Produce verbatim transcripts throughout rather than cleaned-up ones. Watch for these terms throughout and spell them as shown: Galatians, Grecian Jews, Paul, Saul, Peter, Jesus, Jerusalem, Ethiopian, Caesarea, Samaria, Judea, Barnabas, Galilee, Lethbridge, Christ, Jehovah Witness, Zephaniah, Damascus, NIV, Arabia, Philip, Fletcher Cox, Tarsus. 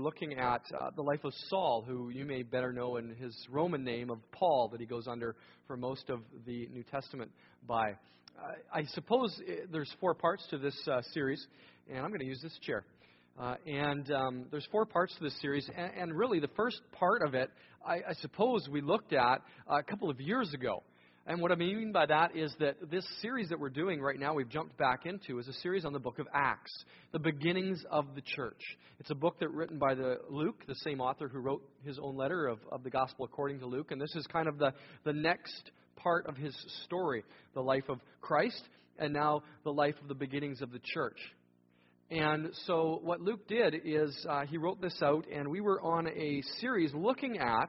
we're looking at uh, the life of Saul, who you may better know in his Roman name of Paul, that he goes under for most of the New Testament by. Uh, I suppose it, there's four parts to this uh, series, and I'm going to use this chair. Uh, and um, there's four parts to this series, and, and really the first part of it, I, I suppose we looked at uh, a couple of years ago. And what I mean by that is that this series that we're doing right now, we've jumped back into, is a series on the book of Acts, the beginnings of the church. It's a book that's written by the Luke, the same author who wrote his own letter of, of the gospel according to Luke. And this is kind of the, the next part of his story, the life of Christ, and now the life of the beginnings of the church. And so what Luke did is uh, he wrote this out, and we were on a series looking at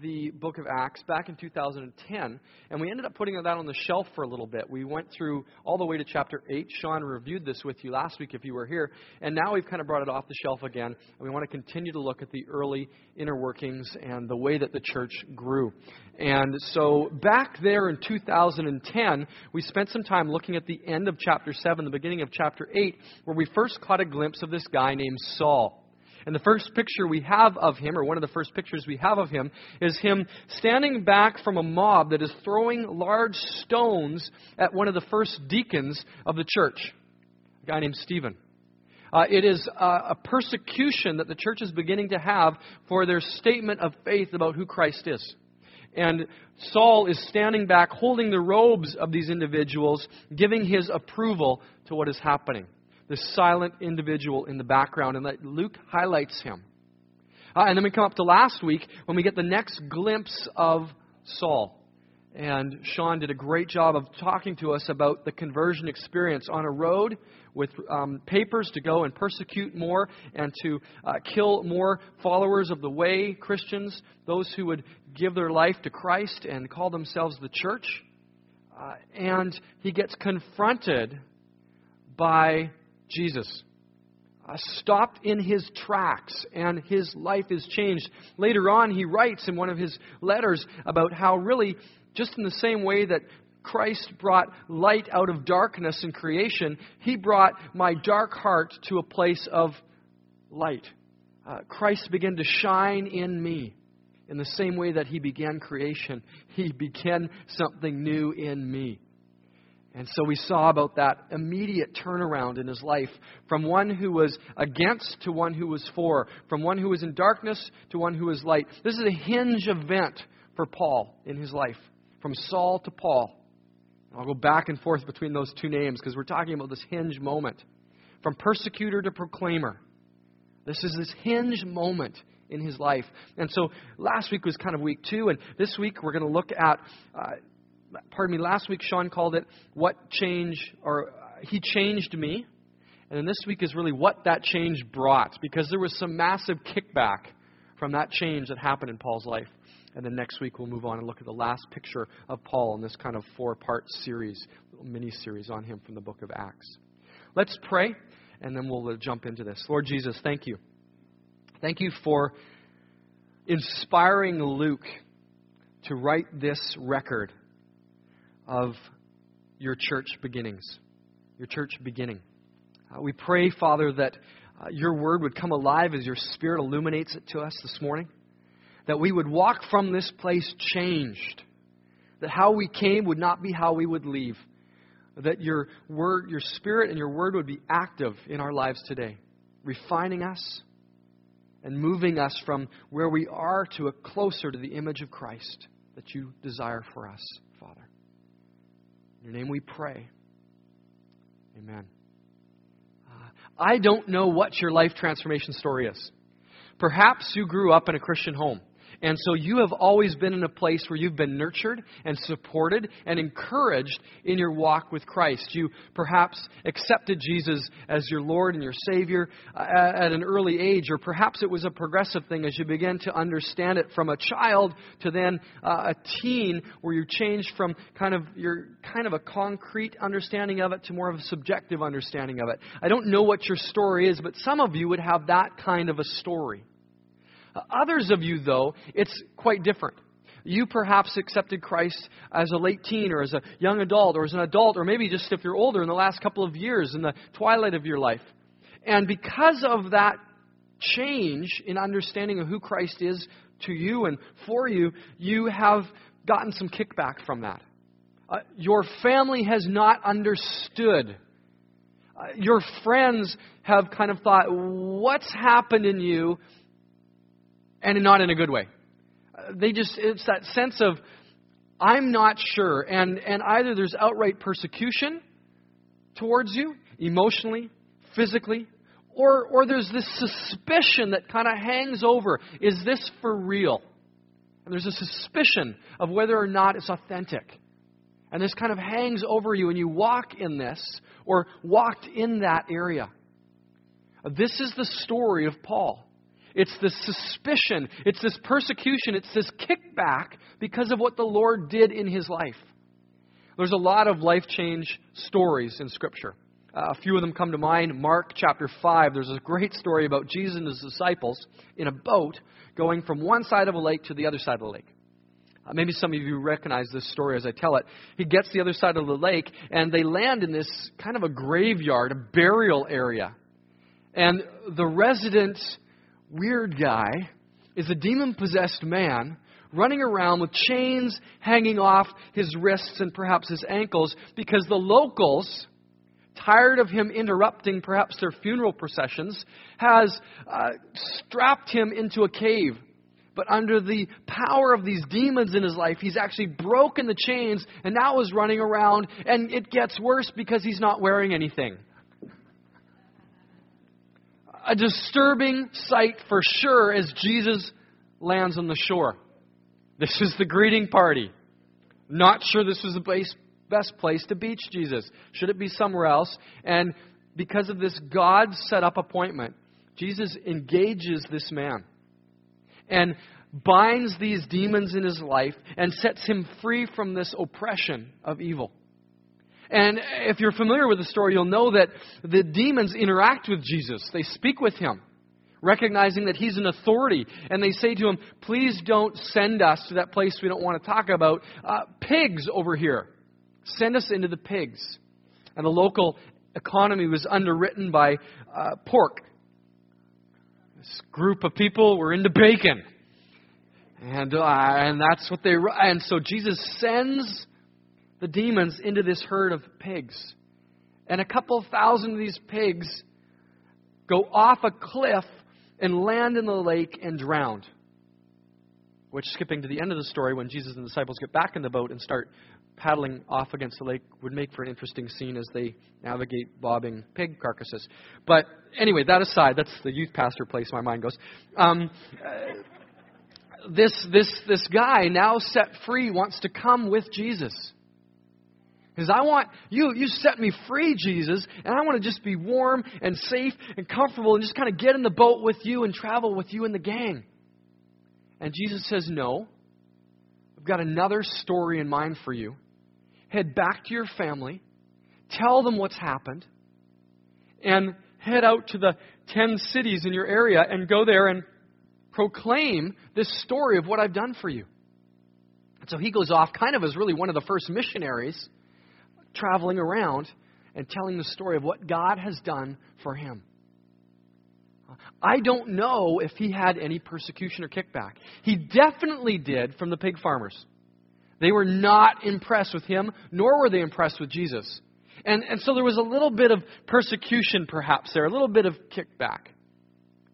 the book of Acts back in two thousand ten, and we ended up putting that on the shelf for a little bit. We went through all the way to chapter eight. Sean reviewed this with you last week if you were here, and now we've kind of brought it off the shelf again, and we want to continue to look at the early inner workings and the way that the church grew. And so back there in two thousand ten, we spent some time looking at the end of chapter seven, the beginning of chapter eight, where we first caught a glimpse of this guy named Saul. And the first picture we have of him, or one of the first pictures we have of him, is him standing back from a mob that is throwing large stones at one of the first deacons of the church, a guy named Stephen. Uh, it is uh, a persecution that the church is beginning to have for their statement of faith about who Christ is. And Saul is standing back, holding the robes of these individuals, giving his approval to what is happening. The silent individual in the background, and that Luke highlights him. Uh, and then we come up to last week when we get the next glimpse of Saul. And Sean did a great job of talking to us about the conversion experience on a road with um, papers to go and persecute more and to uh, kill more followers of the way, Christians, those who would give their life to Christ and call themselves the church. Uh, and he gets confronted by Jesus, uh, stopped in his tracks, and his life is changed. Later on, he writes in one of his letters about how really, just in the same way that Christ brought light out of darkness in creation, he brought my dark heart to a place of light. Uh, Christ began to shine in me. In the same way that he began creation, he began something new in me. And so we saw about that immediate turnaround in his life from one who was against to one who was for, from one who was in darkness to one who was light. This is a hinge event for Paul in his life, from Saul to Paul. I'll go back and forth between those two names because we're talking about this hinge moment. From persecutor to proclaimer. This is this hinge moment in his life. And so last week was kind of week two, and this week we're going to look at... Uh, Pardon me, last week Sean called it, what change, or he changed me. And then this week is really what that change brought, because there was some massive kickback from that change that happened in Paul's life. And then next week we'll move on and look at the last picture of Paul in this kind of four-part series, little mini-series on him from the book of Acts. Let's pray, and then we'll jump into this. Lord Jesus, thank you. Thank you for inspiring Luke to write this record of your church beginnings, your church beginning. Uh, we pray, Father, that uh, your word would come alive as your Spirit illuminates it to us this morning, that we would walk from this place changed, that how we came would not be how we would leave, that your word, your Spirit and your word would be active in our lives today, refining us and moving us from where we are to a closer to the image of Christ that you desire for us, Father. In your name we pray. Amen. Uh, I don't know what your life transformation story is. Perhaps you grew up in a Christian home. And so you have always been in a place where you've been nurtured and supported and encouraged in your walk with Christ. You perhaps accepted Jesus as your Lord and your Savior at an early age, or perhaps it was a progressive thing as you began to understand it from a child to then uh, a teen, where you changed from kind of your kind of a concrete understanding of it to more of a subjective understanding of it. I don't know what your story is, but some of you would have that kind of a story. Others of you, though, it's quite different. You perhaps accepted Christ as a late teen or as a young adult or as an adult, or maybe just if you're older in the last couple of years in the twilight of your life. And because of that change in understanding of who Christ is to you and for you, you have gotten some kickback from that. Uh, your family has not understood. Uh, your friends have kind of thought, what's happened in you? And not in a good way. Uh, they just, it's that sense of, I'm not sure. And, and either there's outright persecution towards you, emotionally, physically, or, or there's this suspicion that kind of hangs over. Is this for real? And there's a suspicion of whether or not it's authentic. And this kind of hangs over you, and you walk in this, or walked in that area. This is the story of Paul. It's this suspicion, it's this persecution, it's this kickback because of what the Lord did in his life. There's a lot of life change stories in Scripture. Uh, a few of them come to mind. Mark chapter five, there's a great story about Jesus and his disciples in a boat going from one side of a lake to the other side of the lake. Uh, maybe some of you recognize this story as I tell it. He gets the other side of the lake, and they land in this kind of a graveyard, a burial area. And the resident weird guy is a demon-possessed man running around with chains hanging off his wrists and perhaps his ankles, because the locals, tired of him interrupting perhaps their funeral processions, has uh, strapped him into a cave. But under the power of these demons in his life, he's actually broken the chains and now is running around, and it gets worse because he's not wearing anything. A disturbing sight for sure as Jesus lands on the shore. This is the greeting party. Not sure this was the base, best place to beach Jesus. Should it be somewhere else? And because of this God set up appointment, Jesus engages this man and binds these demons in his life and sets him free from this oppression of evil. And if you're familiar with the story, you'll know that the demons interact with Jesus. They speak with him, recognizing that he's an authority. And they say to him, please don't send us to that place we don't want to talk about. Uh, pigs over here. Send us into the pigs. And the local economy was underwritten by uh, pork. This group of people were into bacon. And, uh, and that's what they... And so Jesus sends the demons into this herd of pigs. And a couple thousand of these pigs go off a cliff and land in the lake and drowned. Which, skipping to the end of the story, when Jesus and the disciples get back in the boat and start paddling off against the lake, would make for an interesting scene as they navigate bobbing pig carcasses. But anyway, that aside, that's the youth pastor place my mind goes. Um, this, this, this guy, now set free, wants to come with Jesus. Because I want you, you set me free, Jesus, and I want to just be warm and safe and comfortable and just kind of get in the boat with you and travel with you and the gang. And Jesus says, no, I've got another story in mind for you. Head back to your family, tell them what's happened, and head out to the ten cities in your area and go there and proclaim this story of what I've done for you. And so he goes off kind of as really one of the first missionaries, traveling around and telling the story of what God has done for him. I don't know if he had any persecution or kickback. He definitely did from the pig farmers. They were not impressed with him, nor were they impressed with Jesus. And, and so there was a little bit of persecution perhaps there, a little bit of kickback.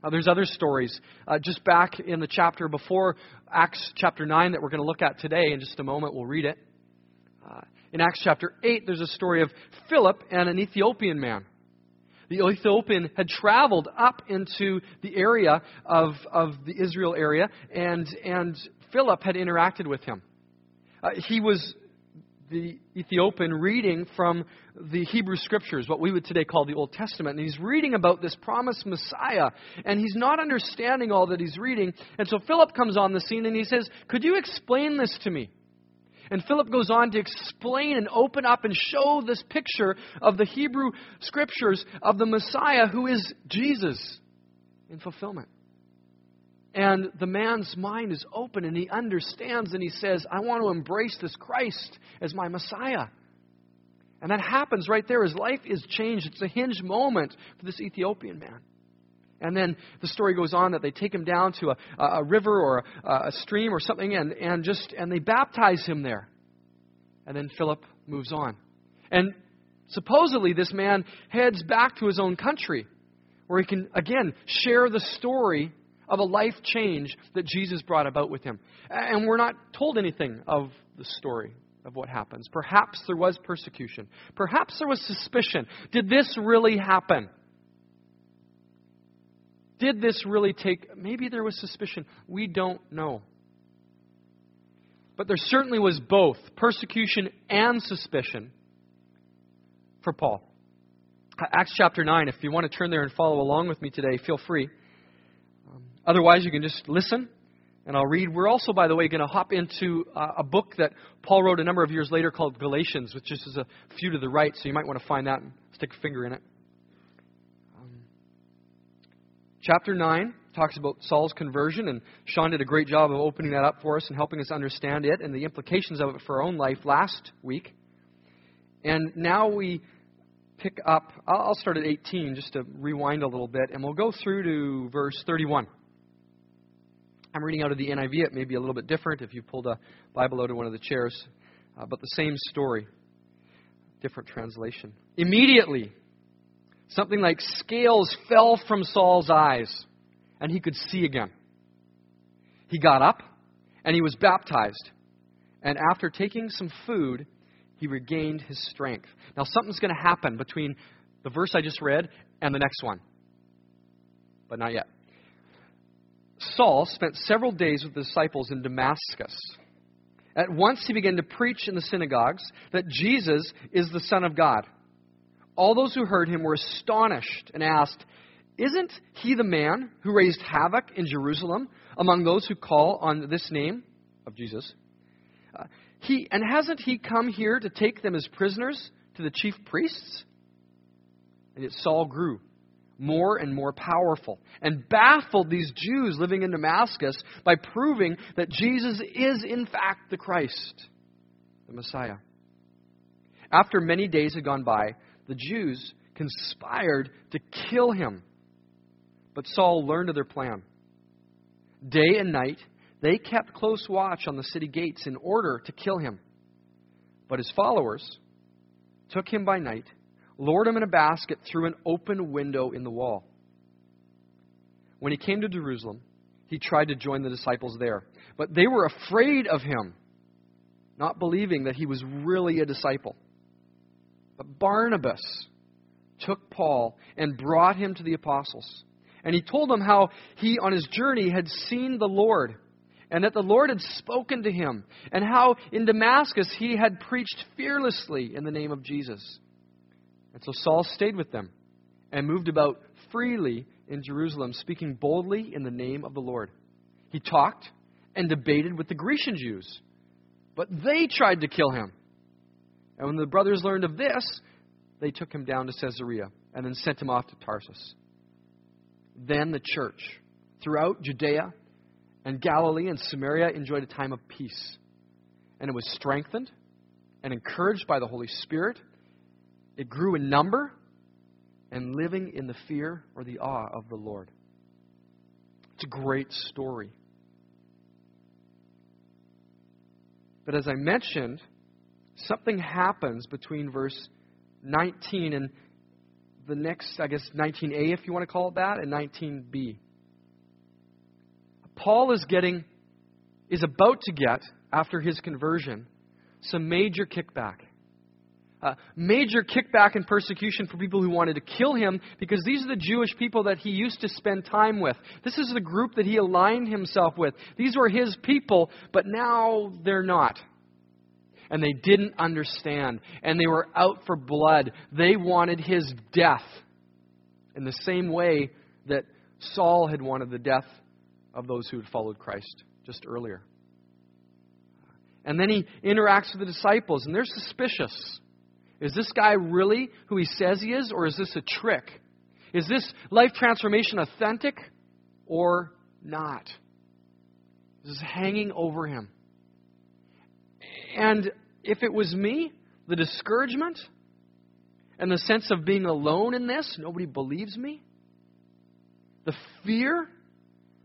Uh, there's other stories uh, just back in the chapter before Acts chapter nine that we're going to look at today. In just a moment, we'll read it. Uh, In Acts chapter eight, there's a story of Philip and an Ethiopian man. The Ethiopian had traveled up into the area of, of the Israel area, and, and Philip had interacted with him. Uh, he was the Ethiopian reading from the Hebrew Scriptures, what we would today call the Old Testament. And he's reading about this promised Messiah, and he's not understanding all that he's reading. And so Philip comes on the scene and he says, could you explain this to me? And Philip goes on to explain and open up and show this picture of the Hebrew Scriptures of the Messiah, who is Jesus in fulfillment. And the man's mind is open and he understands and he says, I want to embrace this Christ as my Messiah. And that happens right there. His life is changed. It's a hinge moment for this Ethiopian man. And then the story goes on that they take him down to a, a river or a, a stream or something, and, and just and they baptize him there. And then Philip moves on. And supposedly this man heads back to his own country where he can, again, share the story of a life change that Jesus brought about with him. And we're not told anything of the story of what happens. Perhaps there was persecution. Perhaps there was suspicion. Did this really happen? Did this really take... Maybe there was suspicion. We don't know. But there certainly was both persecution and suspicion for Paul. Acts chapter nine, if you want to turn there and follow along with me today, feel free. Um, otherwise, you can just listen and I'll read. We're also, by the way, going to hop into uh, a book that Paul wrote a number of years later called Galatians, which just is a few to the right, so you might want to find that and stick a finger in it. Chapter nine talks about Saul's conversion, and Sean did a great job of opening that up for us and helping us understand it and the implications of it for our own life last week. And now we pick up, I'll start at eighteen just to rewind a little bit, and we'll go through to verse thirty-one. I'm reading out of the N I V. It may be a little bit different if you pulled a Bible out of one of the chairs, uh, but the same story, different translation. Immediately, something like scales fell from Saul's eyes, and he could see again. He got up, and he was baptized. And after taking some food, he regained his strength. Now, something's going to happen between the verse I just read and the next one. But not yet. Saul spent several days with the disciples in Damascus. At once he began to preach in the synagogues that Jesus is the Son of God. All those who heard him were astonished and asked, "Isn't he the man who raised havoc in Jerusalem among those who call on this name of Jesus? Uh, he and hasn't he come here to take them as prisoners to the chief priests?" And yet Saul grew more and more powerful and baffled these Jews living in Damascus by proving that Jesus is in fact the Christ, the Messiah. After many days had gone by, the Jews conspired to kill him. But Saul learned of their plan. Day and night, they kept close watch on the city gates in order to kill him. But his followers took him by night, lowered him in a basket through an open window in the wall. When he came to Jerusalem, he tried to join the disciples there. But they were afraid of him, not believing that he was really a disciple. But Barnabas took Paul and brought him to the apostles. And he told them how he on his journey had seen the Lord and that the Lord had spoken to him and how in Damascus he had preached fearlessly in the name of Jesus. And so Saul stayed with them and moved about freely in Jerusalem, speaking boldly in the name of the Lord. He talked and debated with the Grecian Jews, but they tried to kill him. And when the brothers learned of this, they took him down to Caesarea and then sent him off to Tarsus. Then the church throughout Judea and Galilee and Samaria enjoyed a time of peace. And it was strengthened and encouraged by the Holy Spirit. It grew in number and living in the fear or the awe of the Lord. It's a great story. But as I mentioned, something happens between verse nineteen and the next, I guess, nineteen A, if you want to call it that, and nineteen B. Paul is getting, is about to get, after his conversion, some major kickback. Uh, major kickback and persecution for people who wanted to kill him, because these are the Jewish people that he used to spend time with. This is the group that he aligned himself with. These were his people, but now they're not. And they didn't understand. And they were out for blood. They wanted his death in the same way that Saul had wanted the death of those who had followed Christ just earlier. And then he interacts with the disciples, and they're suspicious. Is this guy really who he says he is, or is this a trick? Is this life transformation authentic or not? This is hanging over him. And if it was me, the discouragement and the sense of being alone in this, nobody believes me, the fear.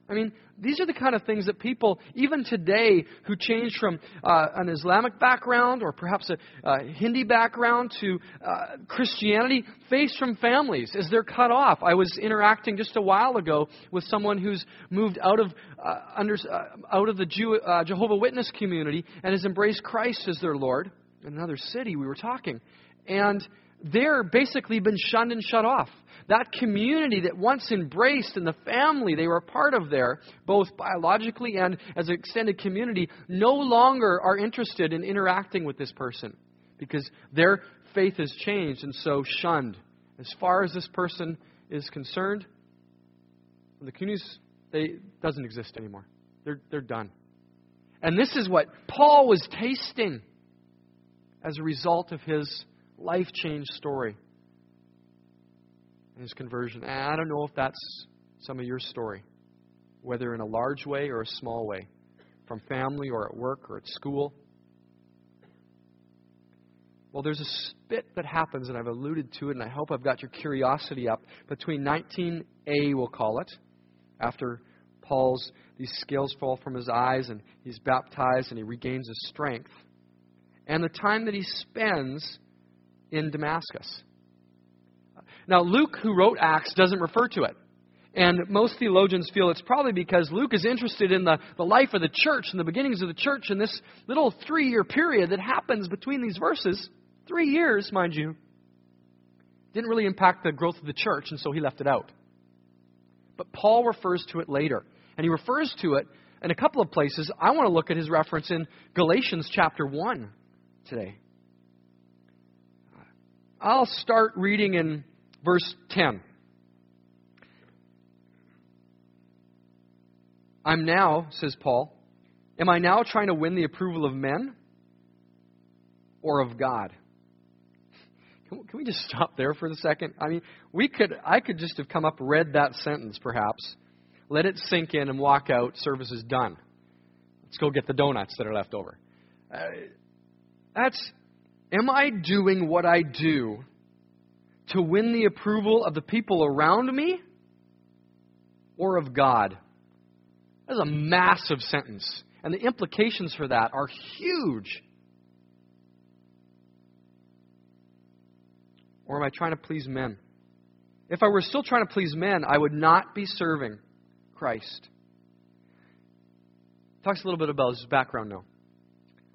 I mean, these are the kind of things that people, even today, who change from uh, an Islamic background or perhaps a uh, Hindi background to uh, Christianity, face from families as they're cut off. I was interacting just a while ago with someone who's moved out of uh, under uh, out of the Jew, uh, Jehovah Witness community and has embraced Christ as their Lord. In another city, we were talking, and they're basically been shunned and shut off. That community that once embraced and the family they were a part of there, both biologically and as an extended community, no longer are interested in interacting with this person because their faith has changed and so shunned. As far as this person is concerned, the community doesn't exist anymore. They're, they're done. And this is what Paul was tasting as a result of his life change story and his conversion. And I don't know if that's some of your story, whether in a large way or a small way, from family or at work or at school. Well, there's a spit that happens, and I've alluded to it, and I hope I've got your curiosity up, between nineteen A, we'll call it, after Paul's, these scales fall from his eyes and he's baptized and he regains his strength, and the time that he spends in Damascus. Now, Luke, who wrote Acts, doesn't refer to it. And most theologians feel it's probably because Luke is interested in the, the life of the church and the beginnings of the church in this little three-year period that happens between these verses. Three years, mind you. Didn't really impact the growth of the church, and so he left it out. But Paul refers to it later. And he refers to it in a couple of places. I want to look at his reference in Galatians chapter one today. I'll start reading in verse ten. I'm now, says Paul, am I now trying to win the approval of men or of God? Can we just stop there for a second? I mean, we could, I could just have come up, read that sentence perhaps, let it sink in and walk out, service is done. Let's go get the donuts that are left over. Uh, that's... Am I doing what I do to win the approval of the people around me or of God? That's a massive sentence. And the implications for that are huge. Or am I trying to please men? If I were still trying to please men, I would not be serving Christ. Talks a little bit about his background now.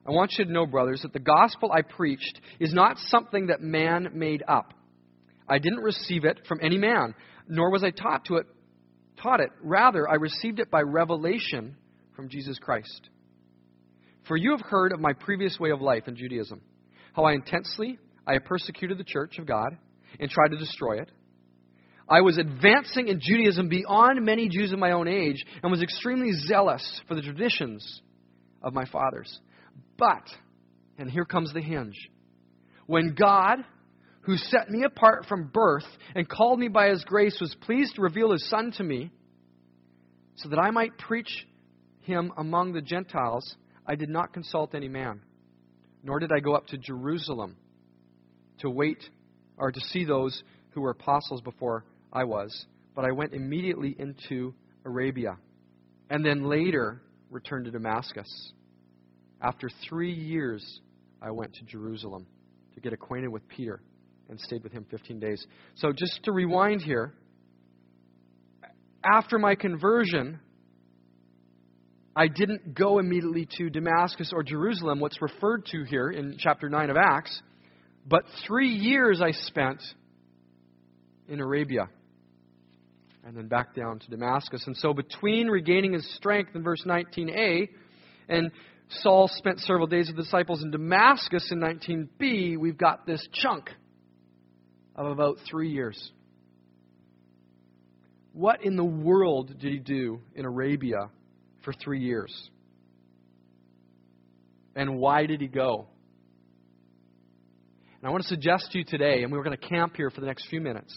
I want you to know, brothers, that the gospel I preached is not something that man made up. I didn't receive it from any man, nor was I taught to it, taught it. Rather, I received it by revelation from Jesus Christ. For you have heard of my previous way of life in Judaism, how I intensely I persecuted the church of God and tried to destroy it. I was advancing in Judaism beyond many Jews of my own age and was extremely zealous for the traditions of my fathers. But, and here comes the hinge, when God, who set me apart from birth and called me by His grace, was pleased to reveal His Son to me so that I might preach Him among the Gentiles, I did not consult any man, nor did I go up to Jerusalem to wait or to see those who were apostles before I was, but I went immediately into Arabia and then later returned to Damascus. After three years, I went to Jerusalem to get acquainted with Peter and stayed with him fifteen days. So just to rewind here, after my conversion, I didn't go immediately to Damascus or Jerusalem, what's referred to here in chapter nine of Acts, but three years I spent in Arabia and then back down to Damascus. And so between regaining his strength in verse nineteen A and Saul spent several days with the disciples in Damascus in nineteen B, we've got this chunk of about three years. What in the world did he do in Arabia for three years? And why did he go? And I want to suggest to you today, and we're going to camp here for the next few minutes,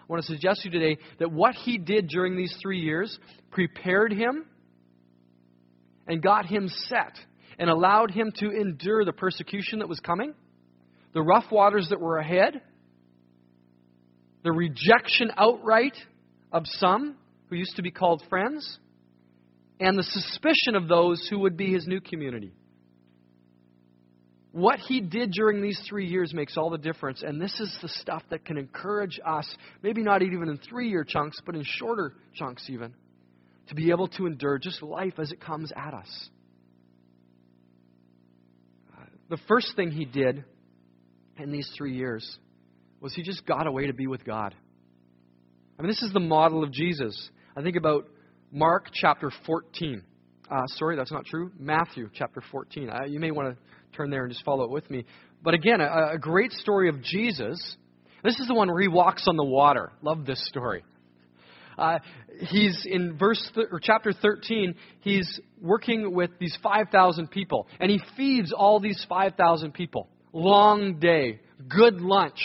I want to suggest to you today that what he did during these three years prepared him and got him set and allowed him to endure the persecution that was coming, the rough waters that were ahead, the rejection outright of some, who used to be called friends, and the suspicion of those who would be his new community. What he did during these three years makes all the difference, and this is the stuff that can encourage us, maybe not even in three-year chunks, but in shorter chunks even, to be able to endure just life as it comes at us. The first thing he did in these three years was he just got away to be with God. I mean, this is the model of Jesus. I think about Mark chapter fourteen. Uh, sorry, that's not true. Matthew chapter fourteen. Uh, you may want to turn there and just follow it with me. But again, a, a great story of Jesus. This is the one where he walks on the water. Love this story. Uh, he's in verse th- or chapter thirteen. He's working with these five thousand people, and he feeds all these five thousand people. Long day, good lunch,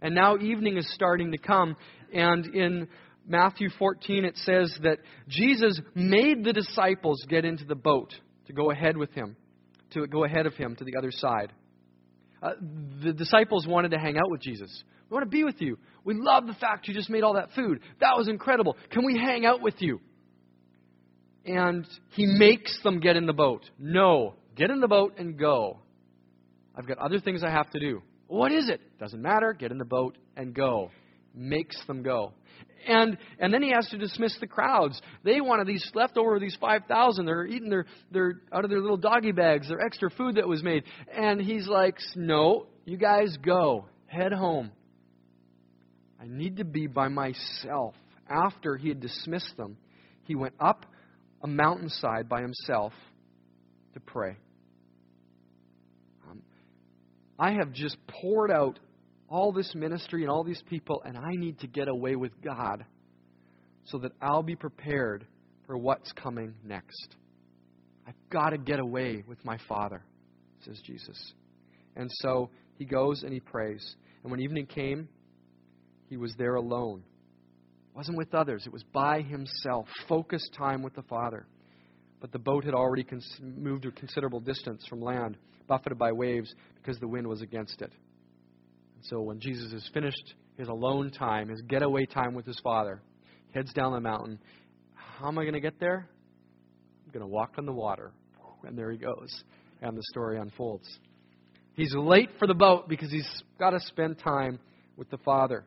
and now evening is starting to come. And in Matthew fourteen, it says that Jesus made the disciples get into the boat to go ahead with him, to go ahead of him to the other side. Uh, the disciples wanted to hang out with Jesus. We want to be with you. We love the fact you just made all that food. That was incredible. Can we hang out with you? And he makes them get in the boat. No, get in the boat and go. I've got other things I have to do. What is it? Doesn't matter. Get in the boat and go. Makes them go. And and then he has to dismiss the crowds. They wanted these leftover, these five thousand. They're eating their, their out of their little doggy bags, their extra food that was made. And he's like, no, you guys go. Head home. I need to be by myself. After he had dismissed them, he went up a mountainside by himself to pray. Um, I have just poured out all this ministry and all these people, and I need to get away with God so that I'll be prepared for what's coming next. I've got to get away with my Father, says Jesus. And so he goes and he prays. And when evening came, he was there alone. It wasn't with others. It was by himself, focused time with the Father. But the boat had already cons- moved a considerable distance from land, buffeted by waves because the wind was against it. So when Jesus has finished his alone time, his getaway time with his Father, he heads down the mountain. How am I going to get there? I'm going to walk on the water. And there he goes. And the story unfolds. He's late for the boat because he's got to spend time with the Father.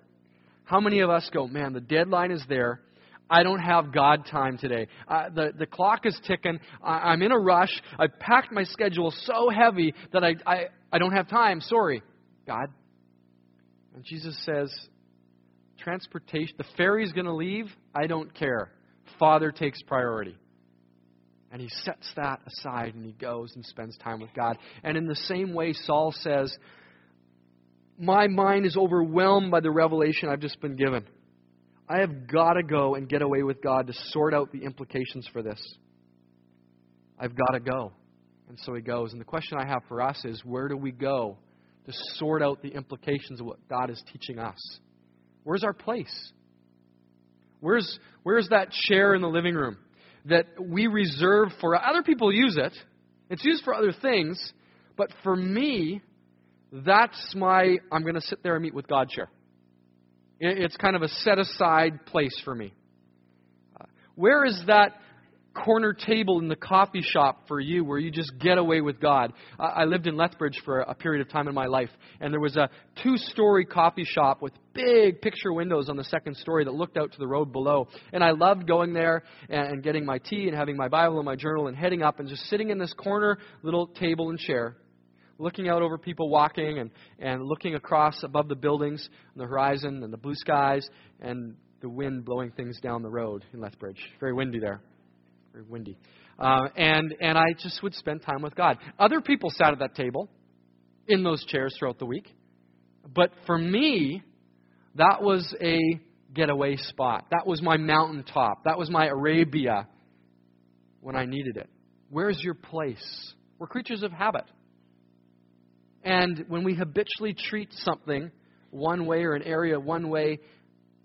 How many of us go, man, the deadline is there. I don't have God time today. Uh, the, the clock is ticking. I, I'm in a rush. I packed my schedule so heavy that I, I, I don't have time. Sorry, God. And Jesus says, transportation, the ferry's going to leave. I don't care. Father takes priority. And he sets that aside and he goes and spends time with God. And in the same way, Saul says, my mind is overwhelmed by the revelation I've just been given. I have got to go and get away with God to sort out the implications for this. I've got to go. And so he goes. And the question I have for us is, where do we go to sort out the implications of what God is teaching us? Where's our place? Where's where's that chair in the living room that we reserve for other people? Use it. It's used for other things, but for me, that's my I'm going to sit there and meet with God chair. It's kind of a set aside place for me. Where is that corner table in the coffee shop for you where you just get away with God? I lived in Lethbridge for a period of time in my life, and there was a two-story coffee shop with big picture windows on the second story that looked out to the road below. And I loved going there and getting my tea and having my Bible and my journal and heading up and just sitting in this corner little table and chair, looking out over people walking and, and looking across above the buildings and the horizon and the blue skies and the wind blowing things down the road in Lethbridge. Very windy there. Very windy. Uh, and and I just would spend time with God. Other people sat at that table in those chairs throughout the week. But for me, that was a getaway spot. That was my mountaintop. That was my Arabia when I needed it. Where's your place? We're creatures of habit. And when we habitually treat something one way or an area one way,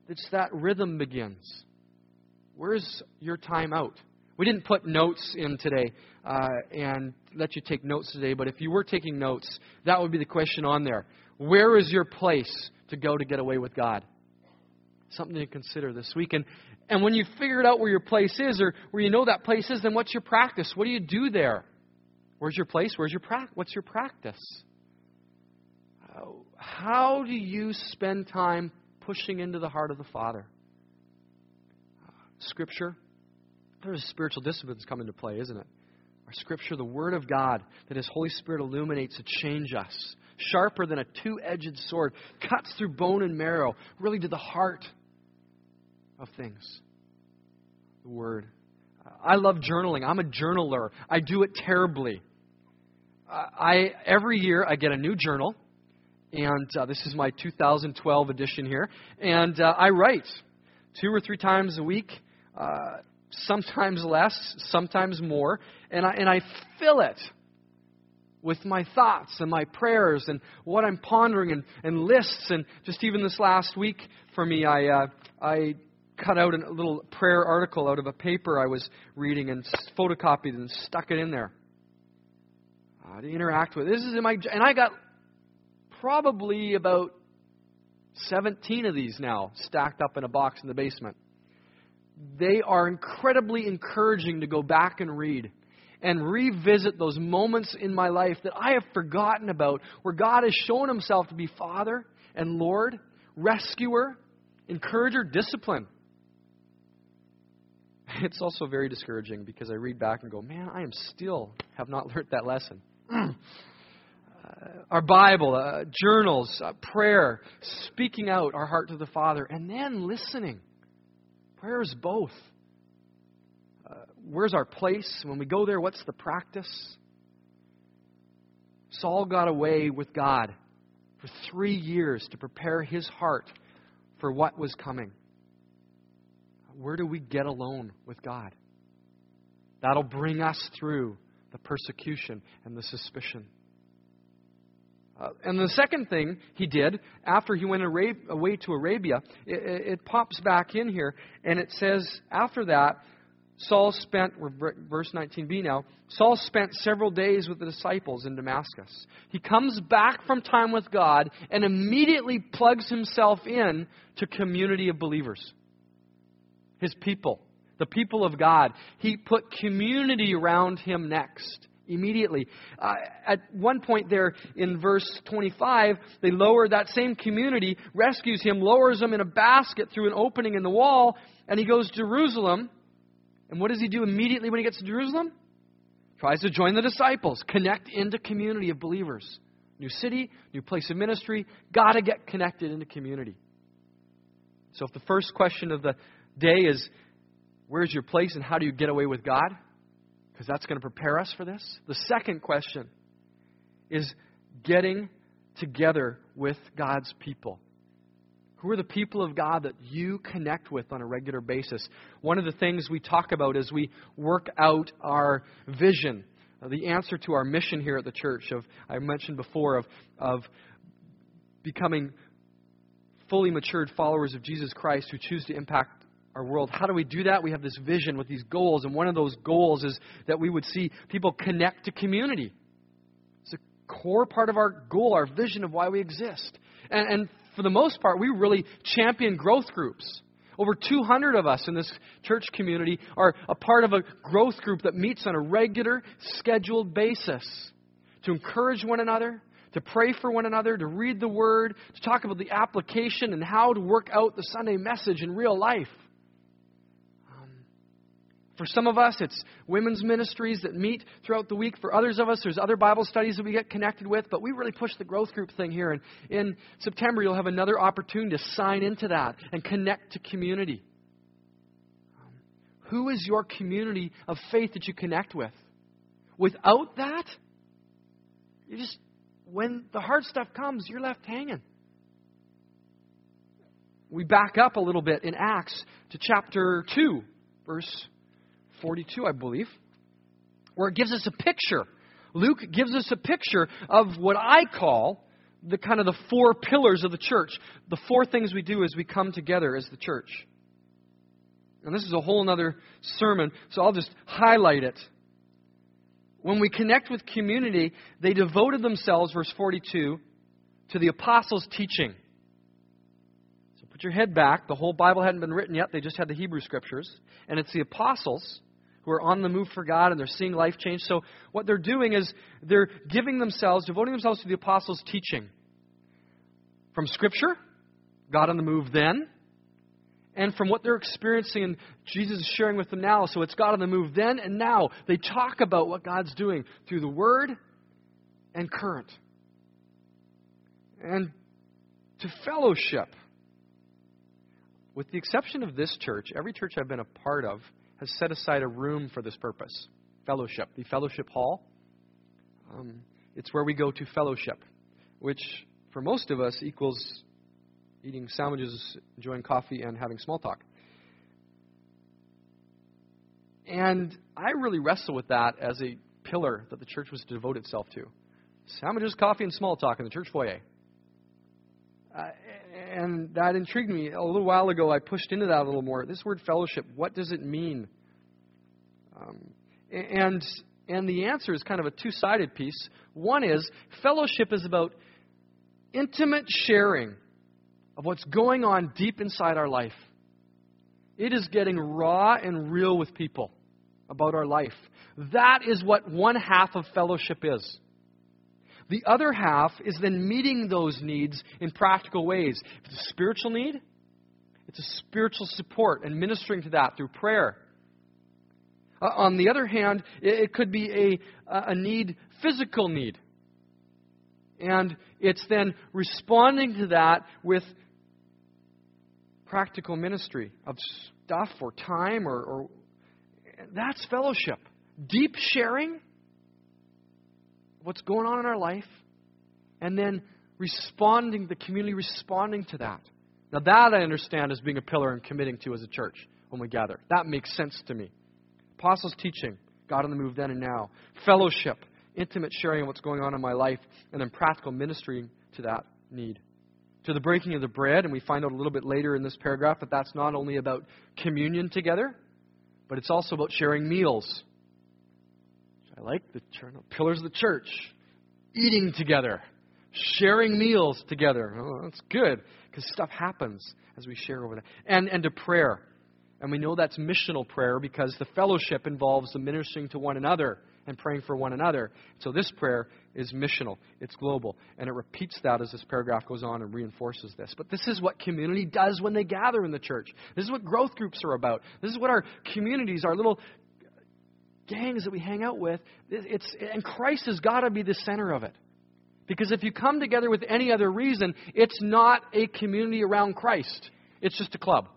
it's that rhythm begins. Where's your time out? We didn't put notes in today uh, and let you take notes today, but if you were taking notes, that would be the question on there. Where is your place to go to get away with God? Something to consider this week. And, And when you've figured out where your place is, or where you know that place is, then what's your practice? What do you do there? Where's your place? Where's your practice? What's your practice? How do you spend time pushing into the heart of the Father? Scripture. There's spiritual disciplines come into play, isn't it? Our Scripture, the Word of God, that His Holy Spirit illuminates to change us. Sharper than a two-edged sword. Cuts through bone and marrow. Really to the heart of things. The Word. I love journaling. I'm a journaler. I do it terribly. I every year I get a new journal. And uh, this is my two thousand twelve edition here. And uh, I write two or three times a week. Uh, sometimes less, sometimes more. And I, and I fill it with my thoughts and my prayers and what I'm pondering and, and lists. And just even this last week for me, I uh, I cut out a little prayer article out of a paper I was reading and photocopied and stuck it in there uh, to interact with. This is in my, and I got probably about seventeen of these now stacked up in a box in the basement. They are incredibly encouraging to go back and read and revisit those moments in my life that I have forgotten about, where God has shown Himself to be Father and Lord, rescuer, encourager, discipline. It's also very discouraging because I read back and go, man, I am still have not learned that lesson. Mm. Uh, our Bible, uh, journals, uh, prayer, speaking out our heart to the Father, and then listening. Prayer is both. Uh, where's our place? When we go there, what's the practice? Saul got away with God for three years to prepare his heart for what was coming. Where do we get alone with God? That'll bring us through the persecution and the suspicion. Uh, and the second thing he did after he went away to Arabia, it, it pops back in here, and it says after that, Saul spent, verse nineteen b now, Saul spent several days with the disciples in Damascus. He comes back from time with God and immediately plugs himself in to community of believers. His people, the people of God. He put community around him next. Immediately. Uh, at one point there in verse twenty-five, they lower that same community, rescues him, lowers him in a basket through an opening in the wall, and he goes to Jerusalem. And what does he do immediately when he gets to Jerusalem? Tries to join the disciples, connect into community of believers. New city, new place of ministry, got to get connected into community. So if the first question of the day is, where's your place and how do you get away with God? Because that's going to prepare us for this. The second question is getting together with God's people. Who are the people of God that you connect with on a regular basis? One of the things we talk about as we work out our vision, the answer to our mission here at the church, of I mentioned before, of, of becoming fully matured followers of Jesus Christ who choose to impact our world. How do we do that? We have this vision with these goals. And one of those goals is that we would see people connect to community. It's a core part of our goal, our vision of why we exist. And, and for the most part, we really champion growth groups. Over two hundred of us in this church community are a part of a growth group that meets on a regular, scheduled basis to encourage one another, to pray for one another, to read the Word, to talk about the application and how to work out the Sunday message in real life. For some of us, it's women's ministries that meet throughout the week. For others of us, there's other Bible studies that we get connected with. But we really push the growth group thing here. And in September, you'll have another opportunity to sign into that and connect to community. Who is your community of faith that you connect with? Without that, you just, when the hard stuff comes, you're left hanging. We back up a little bit in Acts to chapter two, verse forty-two, I believe, where it gives us a picture. Luke gives us a picture of what I call the kind of the four pillars of the church, the four things we do as we come together as the church. And this is a whole other sermon, so I'll just highlight it. When we connect with community, they devoted themselves, verse forty-two, to the apostles' teaching. your head back. The whole Bible hadn't been written yet. They just had the Hebrew Scriptures. And it's the apostles who are on the move for God, and they're seeing life change. So what they're doing is they're giving themselves, devoting themselves to the apostles' teaching. From Scripture, God on the move then, and from what they're experiencing and Jesus is sharing with them now. So it's God on the move then and now. They talk about what God's doing through the Word and current. And to fellowship. With the exception of this church, every church I've been a part of has set aside a room for this purpose. Fellowship. The fellowship hall. Um, it's where we go to fellowship, which for most of us equals eating sandwiches, enjoying coffee, and having small talk. And I really wrestle with that as a pillar that the church was to devote itself to. Sandwiches, coffee, and small talk in the church foyer. Uh, and that intrigued me. A little while ago, I pushed into that a little more. This word fellowship, what does it mean? Um, and and the answer is kind of a two-sided piece. One is, fellowship is about intimate sharing of what's going on deep inside our life. It is getting raw and real with people about our life. That is what one half of fellowship is. The other half is then meeting those needs in practical ways. If it's a spiritual need, it's a spiritual support and ministering to that through prayer. Uh, on the other hand, it, it could be a, a need, physical need. And it's then responding to that with practical ministry of stuff or time or, or that's fellowship. Deep sharing, what's going on in our life, and then responding, the community responding to that. Now that I understand as being a pillar I'm committing to as a church when we gather. That makes sense to me. Apostles' teaching, God on the move then and now. Fellowship, intimate sharing of what's going on in my life, and then practical ministry to that need. To the breaking of the bread, and we find out a little bit later in this paragraph that that's not only about communion together, but it's also about sharing meals. I like the pillars of the church. Eating together. Sharing meals together. Oh, that's good. Because stuff happens as we share over that. And, and to prayer. And we know that's missional prayer because the fellowship involves the ministering to one another and praying for one another. So this prayer is missional. It's global. And it repeats that as this paragraph goes on and reinforces this. But this is what community does when they gather in the church. This is what growth groups are about. This is what our communities, our little gangs that we hang out with, it's and Christ has got to be the center of it. Because if you come together with any other reason, it's not a community around Christ. It's just a club.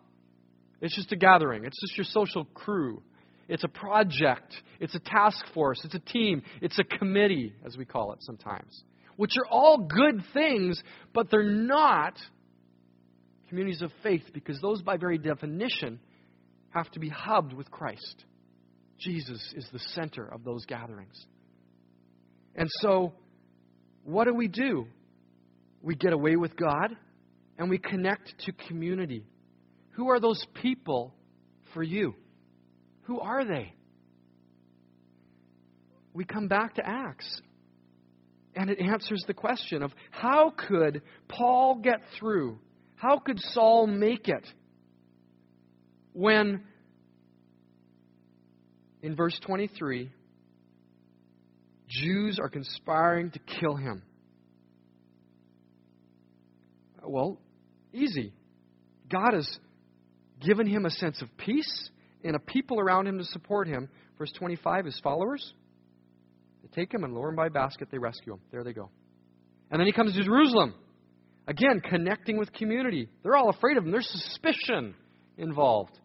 It's just a gathering. It's just your social crew. It's a project. It's a task force. It's a team. It's a committee, as we call it sometimes. Which are all good things, but they're not communities of faith because those, by very definition, have to be hubbed with Christ. Jesus is the center of those gatherings. And so, what do we do? We get away with God, and we connect to community. Who are those people for you? Who are they? We come back to Acts, and it answers the question of how could Paul get through? How could Saul make it when in verse twenty-three, Jews are conspiring to kill him? Well, easy. God has given him a sense of peace and a people around him to support him. Verse twenty-five, his followers, they take him and lower him by a basket. They rescue him. There they go. And then he comes to Jerusalem. Again, connecting with community. They're all afraid of him. There's suspicion involved.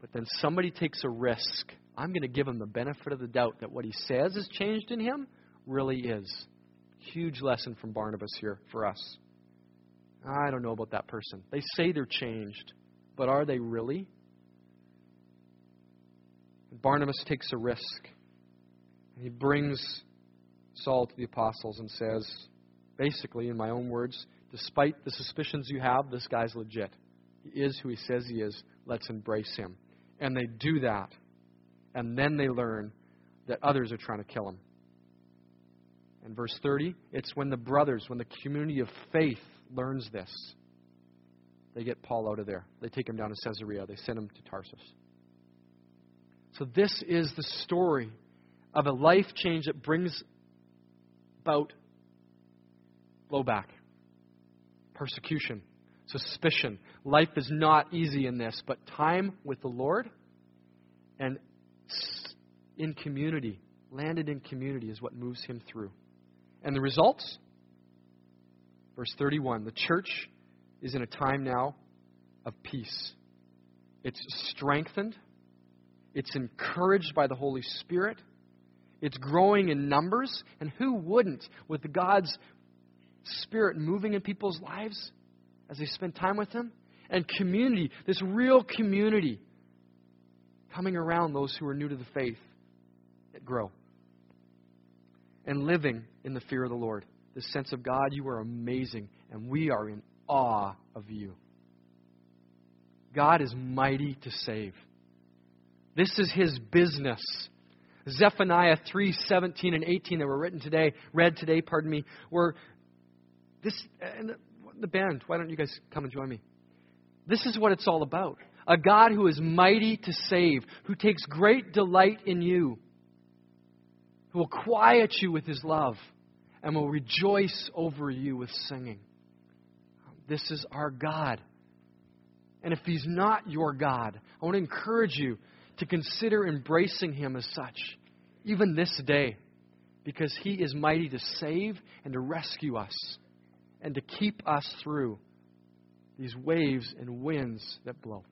But then somebody takes a risk. I'm going to give him the benefit of the doubt that what he says is changed in him really is. Huge lesson from Barnabas here for us. I don't know about that person. They say they're changed, but are they really? Barnabas takes a risk. And he brings Saul to the apostles and says, basically, in my own words, despite the suspicions you have, this guy's legit. He is who he says he is. Let's embrace him. And they do that. And then they learn that others are trying to kill him. And verse thirty, it's when the brothers, when the community of faith learns this, They get Paul out of there. They take him down to Caesarea. They send him to Tarsus. So this is the story of a life change that brings about blowback, persecution, suspicion. Life is not easy in this, but time with the Lord and in community, landed in community, is what moves him through. And the results? Verse thirty-one, the church is in a time now of peace. It's strengthened. It's encouraged by the Holy Spirit. It's growing in numbers. And who wouldn't, with God's Spirit moving in people's lives as they spend time with Him? And community, this real community, coming around those who are new to the faith, that grow. And living in the fear of the Lord. This sense of, God, you are amazing, and we are in awe of you. God is mighty to save. This is His business. Zephaniah three seventeen and eighteen that were written today, read today, pardon me, were this, and the band, why don't you guys come and join me? This is what it's all about. A God who is mighty to save, who takes great delight in you, who will quiet you with His love, and will rejoice over you with singing. This is our God. And if He's not your God, I want to encourage you to consider embracing Him as such, even this day, because He is mighty to save and to rescue us and to keep us through these waves and winds that blow.